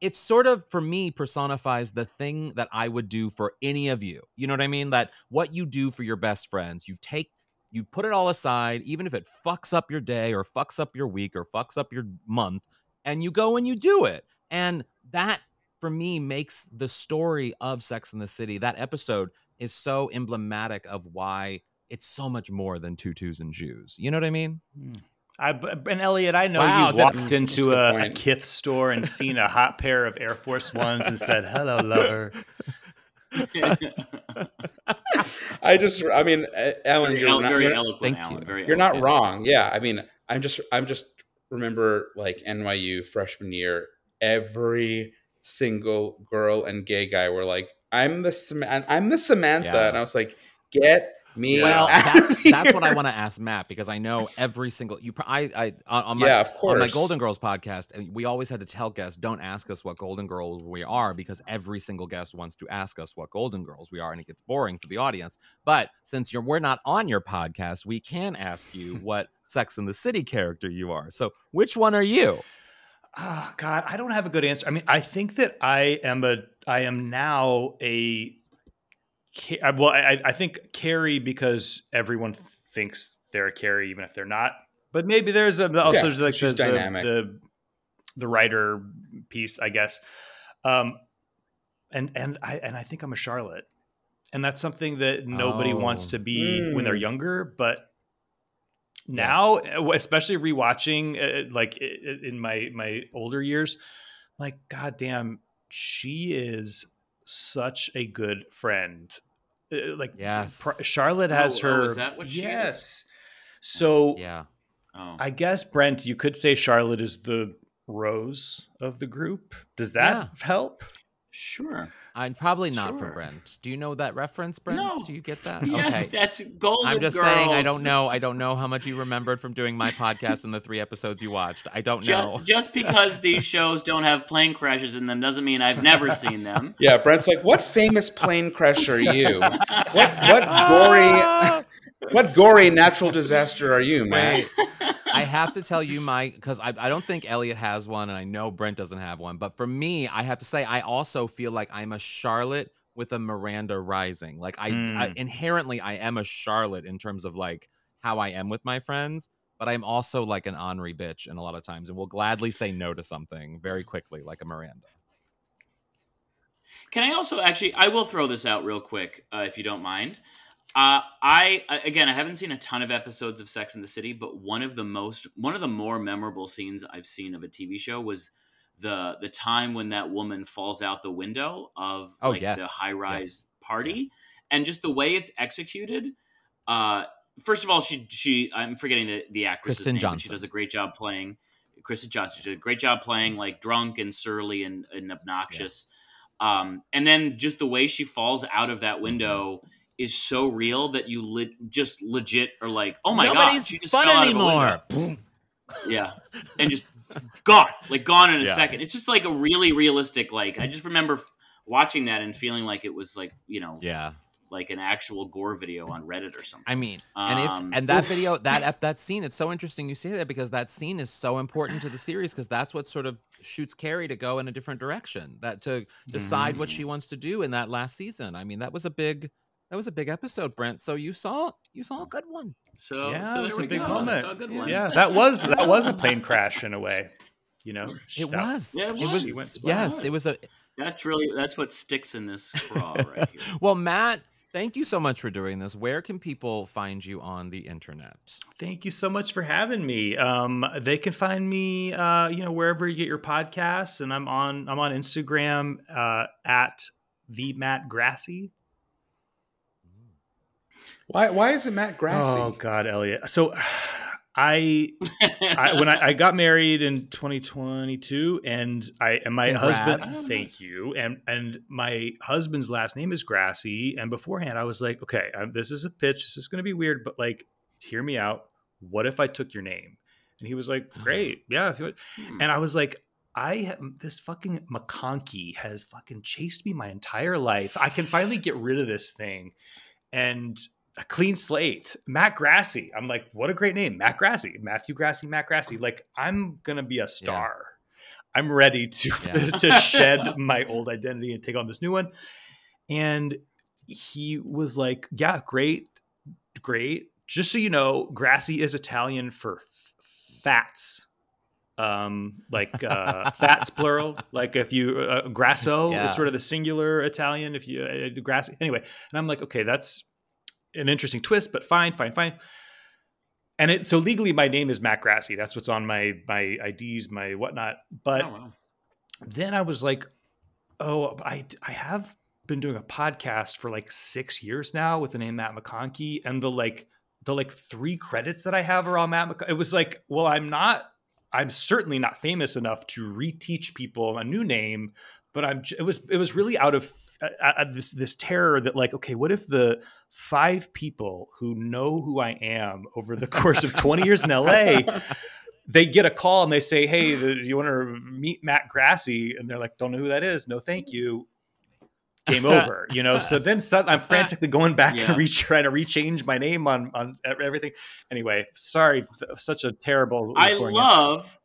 it sort of, for me, personifies the thing that I would do for any of you. You know what I mean? That what you do for your best friends, you take, you put it all aside, even if it fucks up your day or fucks up your week or fucks up your month, and you go and you do it. And that, for me, makes the story of Sex and the City. That episode is so emblematic of why it's so much more than tutus and shoes. You know what I mean? I, and Elliot, I know wow, you walked into a, a Kith store and seen a hot pair of Air Force Ones and said, "Hello, lover." I just, I mean, Alan, very, you're not, very you're, eloquent, Alan. You. Very you're eloquent. Not wrong. Yeah, I mean, I'm just, I'm just remember like N Y U freshman year, every single girl and gay guy were like, I'm the Sam- I'm the Samantha, yeah. and I was like, get me. Well, out that's of here. That's what I want to ask Matt, because I know every single you. I I on my yeah, of course. on my Golden Girls podcast, we always had to tell guests, don't ask us what Golden Girls we are, because every single guest wants to ask us what Golden Girls we are, and it gets boring for the audience. But since you're we're not on your podcast, we can ask you what Sex and the City character you are. So, which one are you? Oh, God, I don't have a good answer. I mean, I think that I am a, I am now a, well, I, I think Carrie, because everyone thinks they're a Carrie, even if they're not. But maybe there's a, also yeah, like the, dynamic. the the writer piece, I guess. Um, and and I and I think I'm a Charlotte, and that's something that nobody oh. wants to be mm. when they're younger, but. Now, yes. especially rewatching, uh, like in my my older years, like, goddamn, she is such a good friend. Uh, like, yes, pr- Charlotte has oh, her. Oh, is that what she yes. is? So, yeah, oh. I guess Brent, you could say Charlotte is the Rose of the group. Does that yeah. help? Sure. I'm probably not sure. for Brent. Do you know that reference, Brent? No. Do you get that? Yes, okay. That's Golden Girls. I'm just Girls. saying, I don't know. I don't know how much you remembered from doing my podcast in the three episodes you watched. I don't know. Just, just because these shows don't have plane crashes in them doesn't mean I've never seen them. Yeah, Brent's like, what famous plane crash are you? What what gory what gory natural disaster are you, man? Right. I have to tell you my, because I, I don't think Elliot has one, and I know Brent doesn't have one. But for me, I have to say, I also feel like I'm a Charlotte with a Miranda rising. Like I, mm. I inherently, I am a Charlotte in terms of like how I am with my friends. But I'm also like an ornery bitch in a lot of times, and will gladly say no to something very quickly, like a Miranda. Can I also actually, I will throw this out real quick, uh, if you don't mind. Uh, I, again, I haven't seen a ton of episodes of Sex and the City, but one of the most, one of the more memorable scenes I've seen of a T V show was the the time when that woman falls out the window of oh, like yes. the high rise yes. party, yeah. and just the way it's executed, uh, First of all, she she I'm forgetting the, the actress. Kristen name, Johnson. She does a great job playing. Kristen Johnson did a great job playing like drunk and surly and, and obnoxious. Yeah. Um, and then just the way she falls out of that window mm-hmm. is so real that you le- just legit are like, oh my Nobody's God, she just fun fell anymore. Boom. Yeah. And just gone, like gone in a yeah. second. It's just like a really realistic, like I just remember f- watching that and feeling like it was like, you know, yeah. like an actual gore video on Reddit or something. I mean, and it's um, and that oof. video, that that scene, it's so interesting you say that because that scene is so important to the series because that's what sort of shoots Carrie to go in a different direction, that to decide mm. what she wants to do in that last season. I mean, that was a big that was a big episode, Brent. So you saw you saw a good one. So yeah, so it was a big go. moment. Saw a good yeah. one. Yeah, that was that was a plane crash in a way, you know. It that, was. Yeah, it was. It was yes, it was a. That's really that's what sticks in this craw right here. Well, Matt, thank you so much for doing this. Where can people find you on the internet? Thank you so much for having me. Um, they can find me, uh, you know, wherever you get your podcasts, and I'm on I'm on Instagram uh, at the Matt Grassi. Why Why is it Matt Grassi? Oh God, Elliot. So I, I when I, I got married in twenty twenty-two, and I and my Congrats. husband. Thank you. And and my husband's last name is Grassi. And beforehand, I was like, okay, um, this is a pitch. This is going to be weird, but like, hear me out. What if I took your name? And he was like, great, yeah. If you want. And I was like, I this fucking McConkey has fucking chased me my entire life. I can finally get rid of this thing. And a clean slate, Matt Grassi. I'm like, what a great name, Matt Grassi, Matthew Grassi, Matt Grassi. Like, I'm gonna be a star. Yeah. I'm ready to yeah. to shed my old identity and take on this new one. And he was like, yeah, great, great. Just so you know, Grassi is Italian for f- fats, um, like uh, fats plural. Like if you uh, grasso yeah. is sort of the singular Italian. If you uh, Grassi, anyway. And I'm like, okay, that's an interesting twist, but fine, fine, fine. And it, so legally my name is Matt Grassi. That's what's on my, my I Ds, my whatnot. But oh, wow. then I was like, oh, I, I have been doing a podcast for like six years now with the name Matt McConkey. And the like, the like three credits that I have are all Matt McConkey. It was like, well, I'm not, I'm certainly not famous enough to reteach people a new name, but I'm, it was, it was really out of Uh, this this terror that like, okay, what if the five people who know who I am over the course of twenty years in L A, they get a call and they say, hey, the, you want to meet Matt Grassi? And they're like, don't know who that is. No, thank you. Game over, you know? So then suddenly I'm frantically going back yeah. and re- trying to rechange my name on, on everything. Anyway, sorry, such a terrible. I love answer.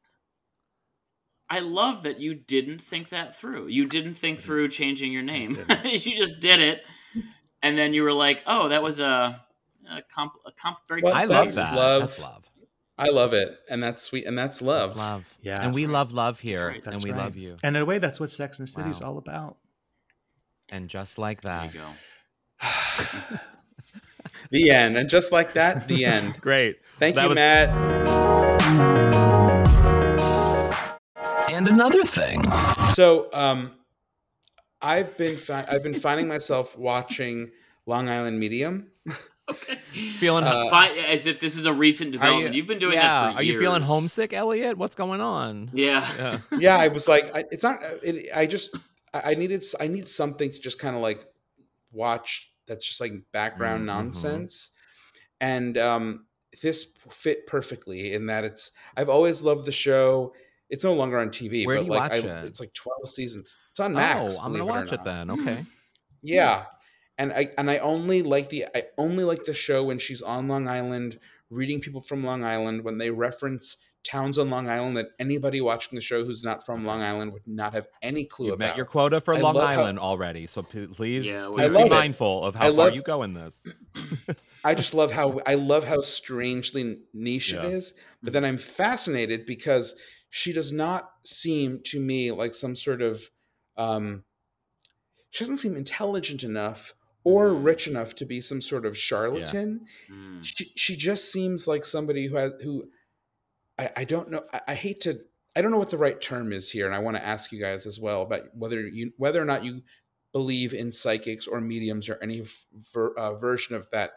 I love that you didn't think that through. You didn't think through changing your name. You just did it, and then you were like, "Oh, that was a a comp, a comp very." Well, I love that. Love. That's love. I love it, and that's sweet, and that's love. That's love, yeah. And we right. love love here, right. and we right. love you. And in a way, that's what Sex and the City wow. is all about. And just like that, there you go. The end. And just like that, the end. Great. Thank that you, was- Matt. And another thing. So um, I've been fi- I've been finding myself watching Long Island Medium. Okay. Feeling uh, fine, as if this is a recent development. You, You've been doing yeah. that for years. Are you feeling homesick, Elliot? What's going on? Yeah. Yeah, yeah I was like, I, it's not. It, I just I needed I need something to just kind of like watch that's just like background mm-hmm. nonsense, and um, this fit perfectly in that it's. I've always loved the show. It's no longer on T V, Where but do you like watch I, it? It's like twelve seasons. It's on Max. Oh, I'm gonna watch it, it then. Okay. Yeah, and I and I only like the I only like the show when she's on Long Island, reading people from Long Island, when they reference towns on Long Island that anybody watching the show who's not from Long Island would not have any clue You've about. You've met your quota for I Long Island how, already, so please, yeah, please be it. mindful of how love, far you go in this. I just love how I love how strangely niche yeah. it is, but then I'm fascinated because. She does not seem to me like some sort of, um, she doesn't seem intelligent enough or mm. rich enough to be some sort of charlatan. Yeah. Mm. She she just seems like somebody who has, who I, I don't know. I, I hate to, I don't know what the right term is here. And I want to ask you guys as well about whether you, whether or not you believe in psychics or mediums or any ver, uh, version of that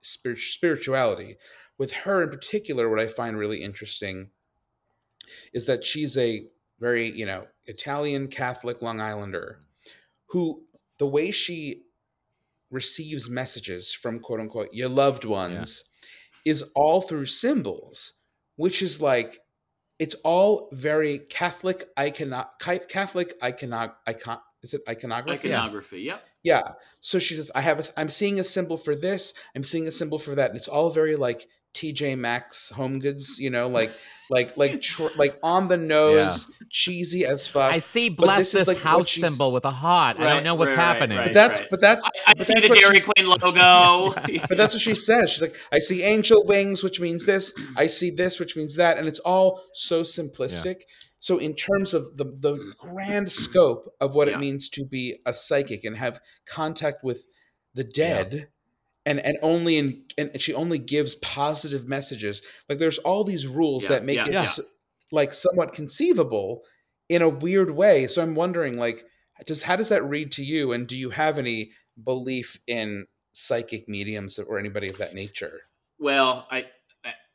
spir- spirituality. With her in particular, what I find really interesting is that she's a very, you know, Italian Catholic Long Islander who, the way she receives messages from quote unquote your loved ones yeah. is all through symbols, which is like, it's all very Catholic icono- Catholic icono- icon. Is it iconography? Iconography. Yeah. Yep. Yeah. So she says, I have, a, I'm seeing a symbol for this. I'm seeing a symbol for that. And it's all very like T J Maxx, Home Goods, you know, like, like, like, tr- like on the nose, yeah. cheesy as fuck. I see, bless this, this like house symbol with a heart. Right, I don't know what's right, happening. Right, right, but that's, right. but that's. I, I but see that's the Dairy Queen logo. yeah. But that's what she says. She's like, I see angel wings, which means this. I see this, which means that, and it's all so simplistic. Yeah. So, in terms of the the grand scope of what yeah. it means to be a psychic and have contact with the dead. Yeah. And and only in, and she only gives positive messages. Like there's all these rules yeah, that make yeah, it yeah. So, like somewhat conceivable in a weird way. So I'm wondering, like, just how does that read to you? And do you have any belief in psychic mediums or anybody of that nature? Well, I,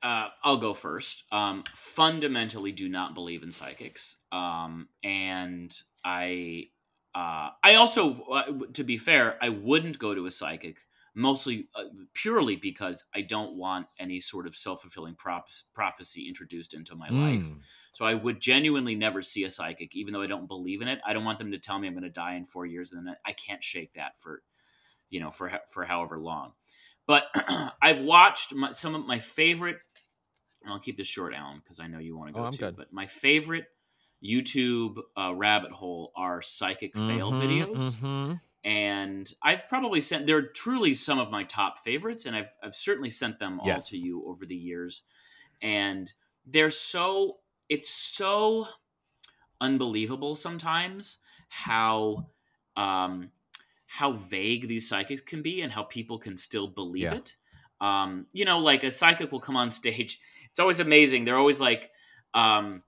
I uh, I'll go first. Um, fundamentally, do not believe in psychics, um, and I uh, I also, uh, to be fair, I wouldn't go to a psychic. Mostly uh, purely because I don't want any sort of self-fulfilling prop- prophecy introduced into my mm. life. So I would genuinely never see a psychic, even though I don't believe in it. I don't want them to tell me I'm going to die in four years. And then I can't shake that for, you know, for, for however long. But I've watched my, some of my favorite, and I'll keep this short, Alan, because I know you want to go oh, I'm too, good. But my favorite YouTube uh, rabbit hole are psychic mm-hmm, fail videos. Mm-hmm. And I've probably sent, they're truly some of my top favorites, and I've I've certainly sent them all yes. to you over the years. And they're so, it's so unbelievable sometimes how um, how vague these psychics can be and how people can still believe yeah. it. Um, you know, like a psychic will come on stage. It's always amazing. They're always like, um,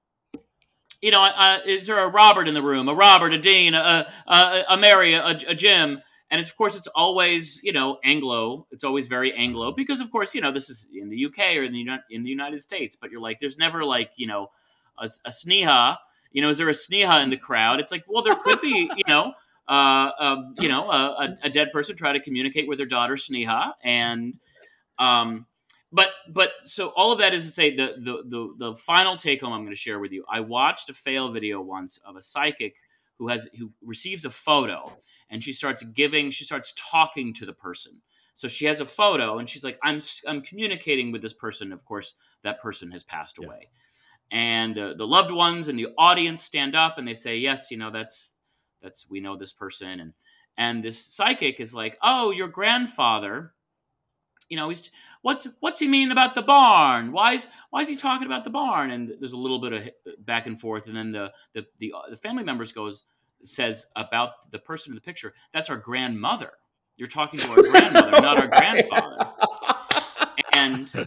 you know, uh, is there a Robert in the room? A Robert, a Dean, a a, a Mary, a, a Jim? And it's, of course, it's always, you know, Anglo. It's always very Anglo because, of course, you know, this is in the U K or in the in the United States. But you're like, there's never like, you know, a, a Sneha. You know, is there a Sneha in the crowd? It's like, well, there could be, you know, uh, uh, you know, a, a dead person try to communicate with their daughter Sneha, and um. But but so all of that is to say the the the, the final take home I'm going to share with you. I watched a fail video once of a psychic who has who receives a photo and she starts giving she starts talking to the person. So she has a photo and she's like, I'm I'm communicating with this person. Of course, that person has passed yeah. away, and the, the loved ones and the audience stand up and they say, yes, you know, that's that's we know this person, and and this psychic is like, oh, your grandfather. You know, he's what's what's he mean about the barn? Why is why is he talking about the barn? And there's a little bit of back and forth, and then the the the, the family members goes says about the person in the picture. That's our grandmother. You're talking to our grandmother, not our grandfather. And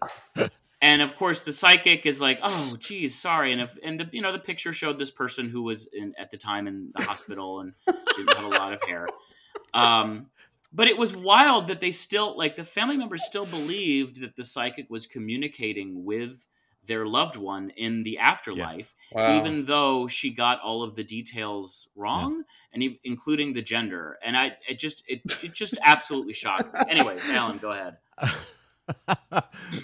and of course the psychic is like, oh, geez, sorry. And if and the you know the picture showed this person who was in, at the time in the hospital and didn't have a lot of hair. Um, But it was wild that they still, like the family members still believed that the psychic was communicating with their loved one in the afterlife, yeah. wow. even though she got all of the details wrong, yeah. and even, including the gender. And I, it just, it, it just absolutely shocked me. Anyway, Alan, go ahead.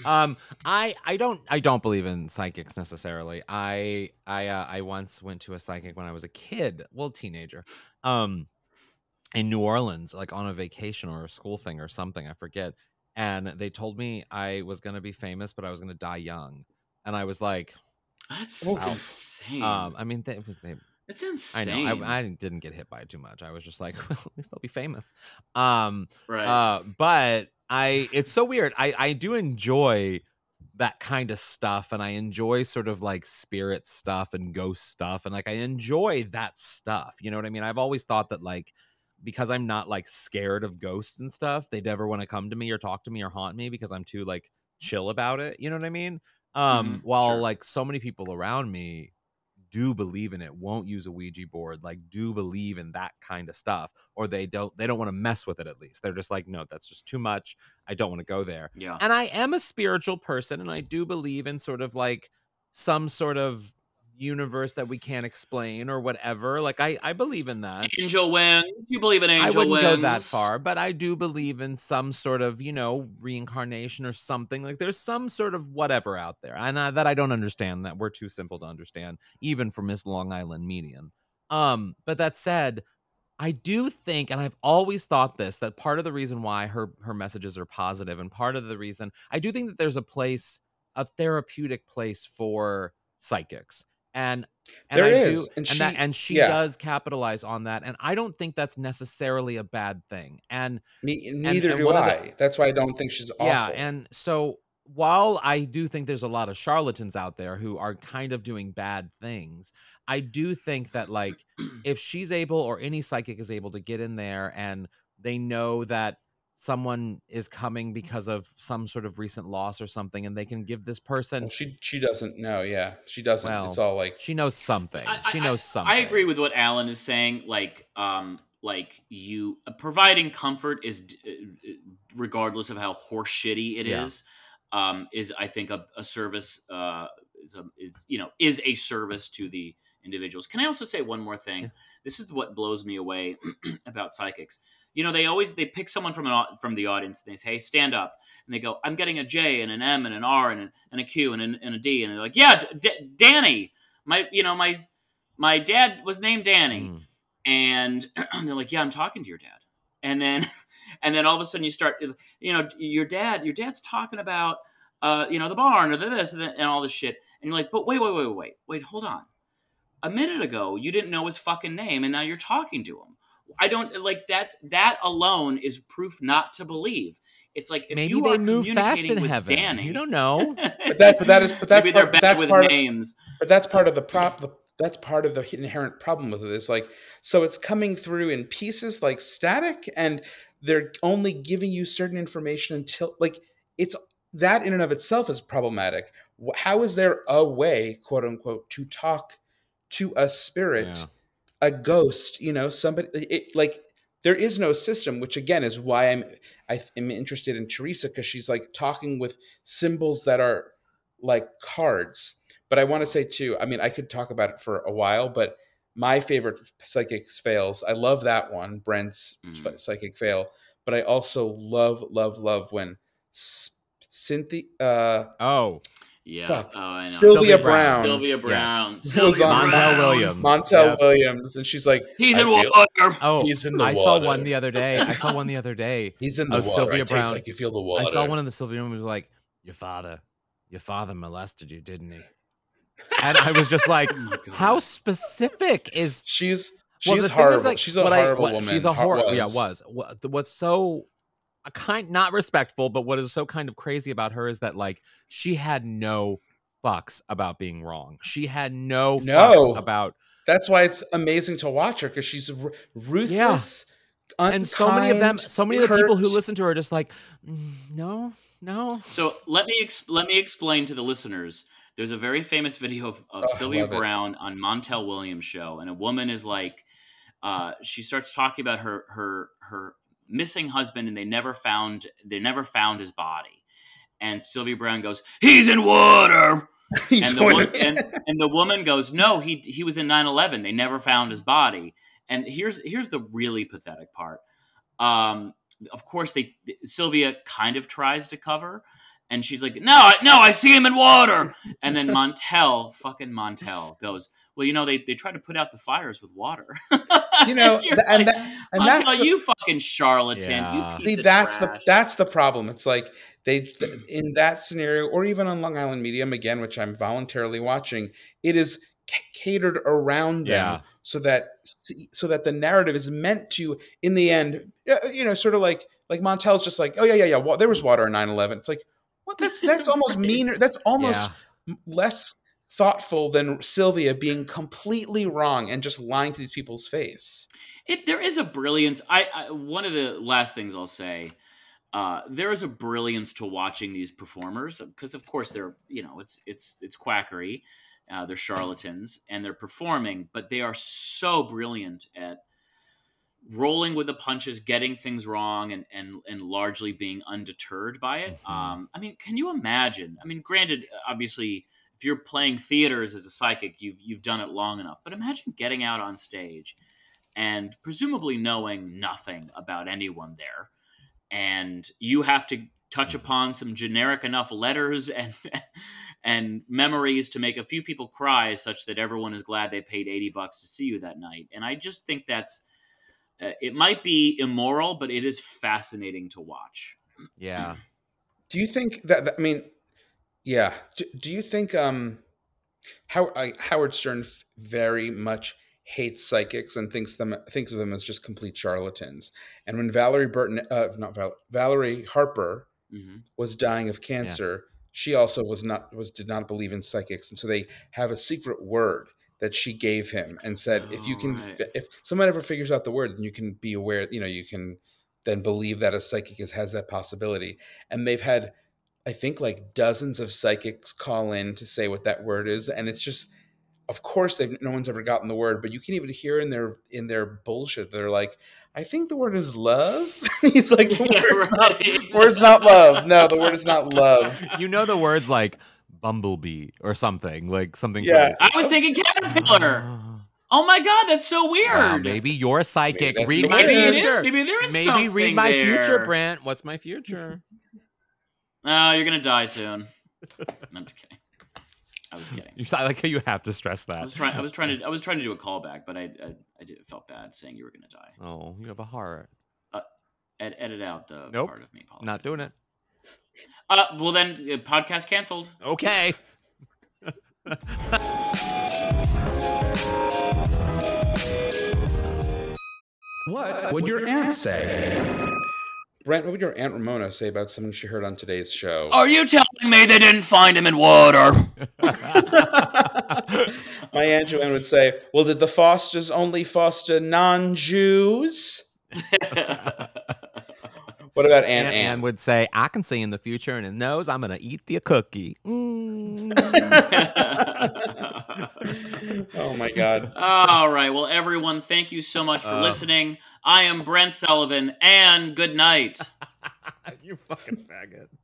um, I, I don't, I don't believe in psychics necessarily. I, I, uh, I once went to a psychic when I was a kid, well, teenager. Um, in New Orleans, like on a vacation or a school thing or something, I forget. And they told me I was going to be famous, but I was going to die young. And I was like, that's oh. insane. Um, I mean, they, they, it's insane. I know. I, I didn't get hit by it too much. I was just like, well, at least I'll be famous. Um, right. Uh, but I, it's so weird. I, I do enjoy that kind of stuff. And I enjoy sort of like spirit stuff and ghost stuff. And like, I enjoy that stuff. You know what I mean? I've always thought that like, because I'm not like scared of ghosts and stuff, they never want to come to me or talk to me or haunt me because I'm too like chill about it. You know what I mean? Um, mm-hmm, while sure. like so many people around me do believe in it, won't use a Ouija board, like do believe in that kind of stuff, or they don't they don't want to mess with it. At least they're just like, no, that's just too much, I don't want to go there. Yeah. And I am a spiritual person, and I do believe in sort of like some sort of universe that we can't explain or whatever. Like I, I believe in that. Angel wins. You believe in angel wins. I wouldn't wins. go that far, but I do believe in some sort of, you know, reincarnation or something. Like there's some sort of whatever out there, and I, that I don't understand. That we're too simple to understand, even for Miss Long Island Medium. Um, but that said, I do think, and I've always thought this, that part of the reason why her her messages are positive, and part of the reason I do think that there's a place, a therapeutic place for psychics. And, and there I is. do, and, and she, that, and she yeah. does capitalize on that. And I don't think that's necessarily a bad thing. And Me, neither and, and do I. The, that's why I don't think she's awful. Yeah, and so while I do think there's a lot of charlatans out there who are kind of doing bad things, I do think that like if she's able, or any psychic is able, to get in there and they know that someone is coming because of some sort of recent loss or something, and they can give this person. Well, she she doesn't know. Yeah, she doesn't. Well, it's all like she knows something. I, she knows I, something. I agree with what Alan is saying. Like, um, like you providing comfort is, regardless of how horseshitty it yeah. is, um, is I think a, a service. Uh, is a, is you know is a service to the individuals. Can I also say one more thing? Yeah. This is what blows me away about psychics. You know, they always, they pick someone from an from the audience and they say, hey, stand up. And they go, I'm getting a J and an M and an R and, an, and a Q and, an, and a D. And they're like, yeah, D- Danny. My, you know, my my dad was named Danny. Mm. And they're like, yeah, I'm talking to your dad. And then, and then all of a sudden you start, you know, your dad, your dad's talking about, uh, you know, the barn or the this and, the, and all this shit. And you're like, but wait, wait, wait, wait, wait, hold on. A minute ago, you didn't know his fucking name. And now you're talking to him. I don't like that. That alone is proof not to believe. It's like if maybe you they move fast in heaven. Danny, you don't know. But that, but that is, but that's maybe part, they're bad with part names. Of, but that's part of the prop. That's part of the inherent problem with it. It's like, so it's coming through in pieces, like static, and they're only giving you certain information until, like, it's that in and of itself is problematic. How is there a way, quote unquote, to talk to a spirit? Yeah. A ghost, you know, somebody, it, like, there is no system, which again is why I'm, I am interested in Teresa, because she's like talking with symbols that are like cards. But I want to say too, I mean, I could talk about it for a while, but my favorite psychic fails, I love that one, Brent's mm. psychic fail, but I also love, love, love when S- Cynthia, uh, oh, yeah, oh, I know. Sylvia, Sylvia Browne. Sylvia Browne. Yes. Sylvia Montel Brown. Williams. Montel yep. Williams, and she's like, "He's in water." It. Oh, he's in the I water. saw one the other day. I saw one the other day. He's in the water. Sylvia it Brown. Like you feel the water. I saw one in the Sylvia Browne was like, "Your father, your father molested you, didn't he?" And I was just like, oh, "How specific is she's she's well, horrible? Is, like, she's a horrible I, woman. She's a horrible. Yeah, was what, what's so." A kind, not respectful, but what is so kind of crazy about her is that, like, she had no fucks about being wrong. She had no, no. fucks about. That's why it's amazing to watch her, because she's r- ruthless, yeah. unkind, and so many of them, so many hurt. of the people who listen to her are just like, no, no. So let me exp- let me explain to the listeners. There's a very famous video of, of oh, Sylvia Browne on Montel Williams' show, and a woman is like, uh, she starts talking about her her her. missing husband, and they never found they never found his body, and Sylvia Browne goes, he's in water. He's and, the woman, and, and the woman goes, no, he he was in nine eleven, they never found his body. And here's here's the really pathetic part. Um of course they Sylvia kind of tries to cover, and she's like, no I, no I see him in water. And then Montel fucking Montel goes, well, you know, they, they try to put out the fires with water. You know, and, like, and, that, and that's like, the, you fucking charlatan. Yeah. You piece see, that's of trash. the that's the problem. It's like they th- in that scenario, or even on Long Island Medium again, which I'm voluntarily watching, it is c- catered around yeah. them so that so that the narrative is meant to, in the end, you know, sort of like like Montel's just like, oh yeah yeah yeah, well, there was water in nine eleven. It's like, what? That's that's almost meaner. That's almost yeah. less thoughtful than Sylvia being completely wrong and just lying to these people's face. It there is a brilliance. I, I one of the last things I'll say, uh, there is a brilliance to watching these performers, because of course they're, you know, it's it's it's quackery, Uh, they're charlatans and they're performing, but they are so brilliant at rolling with the punches, getting things wrong, and and and largely being undeterred by it. Mm-hmm. Um, I mean, can you imagine? I mean, granted, obviously, if you're playing theaters as a psychic, you've you've done it long enough. But imagine getting out on stage and presumably knowing nothing about anyone there, and you have to touch upon some generic enough letters and and memories to make a few people cry, such that everyone is glad they paid eighty bucks to see you that night. And I just think that's uh, it might be immoral, but it is fascinating to watch. Yeah. Do you think that, that I mean, yeah. Do, do you think um, how uh, Howard Stern very much hates psychics and thinks them thinks of them as just complete charlatans? And when Valerie Burton, uh, not Val, Valerie Harper mm-hmm. was dying of cancer, yeah. she also was not was did not believe in psychics, and so they have a secret word that she gave him and said, oh, if you can, right. if someone ever figures out the word, then you can be aware. You know, you can then believe that a psychic is, has that possibility. And they've had, I think, like dozens of psychics call in to say what that word is, and it's just. Of course, they've, no one's ever gotten the word, but you can even hear in their in their bullshit. They're like, "I think the word is love." He's like, the yeah, word's, right. not, "Word's not love." No, the word is not love. You know the words like bumblebee or something, like something. Yeah, crazy. I was thinking caterpillar. Oh my God, that's so weird. Wow, maybe you're psychic. Maybe read my maybe future. Is, maybe there is maybe something Maybe read my there. future, Brent. What's my future? Oh, you're gonna die soon. I'm just kidding. I was kidding. I like how you have to stress that. I was trying. I was trying to. I was trying to do a callback, but I. I, I did, felt bad saying you were going to die. Oh, you have a heart. Uh, ed, edit out the nope, part of me. Apologies. Not doing it. Uh, well, then, uh, podcast canceled. Okay. What would your aunt say? Brent, what would your Aunt Ramona say about something she heard on today's show? Are you telling me they didn't find him in water? My Aunt Joanne would say, well, did the Fosters only foster non-Jews? What about Aunt Aunt Anne would say, I can see in the future and it knows I'm going to eat the cookie. Mm. Oh, my God. All right. Well, everyone, thank you so much for um, listening. I am Brent Sullivan, and good night. You fucking faggot.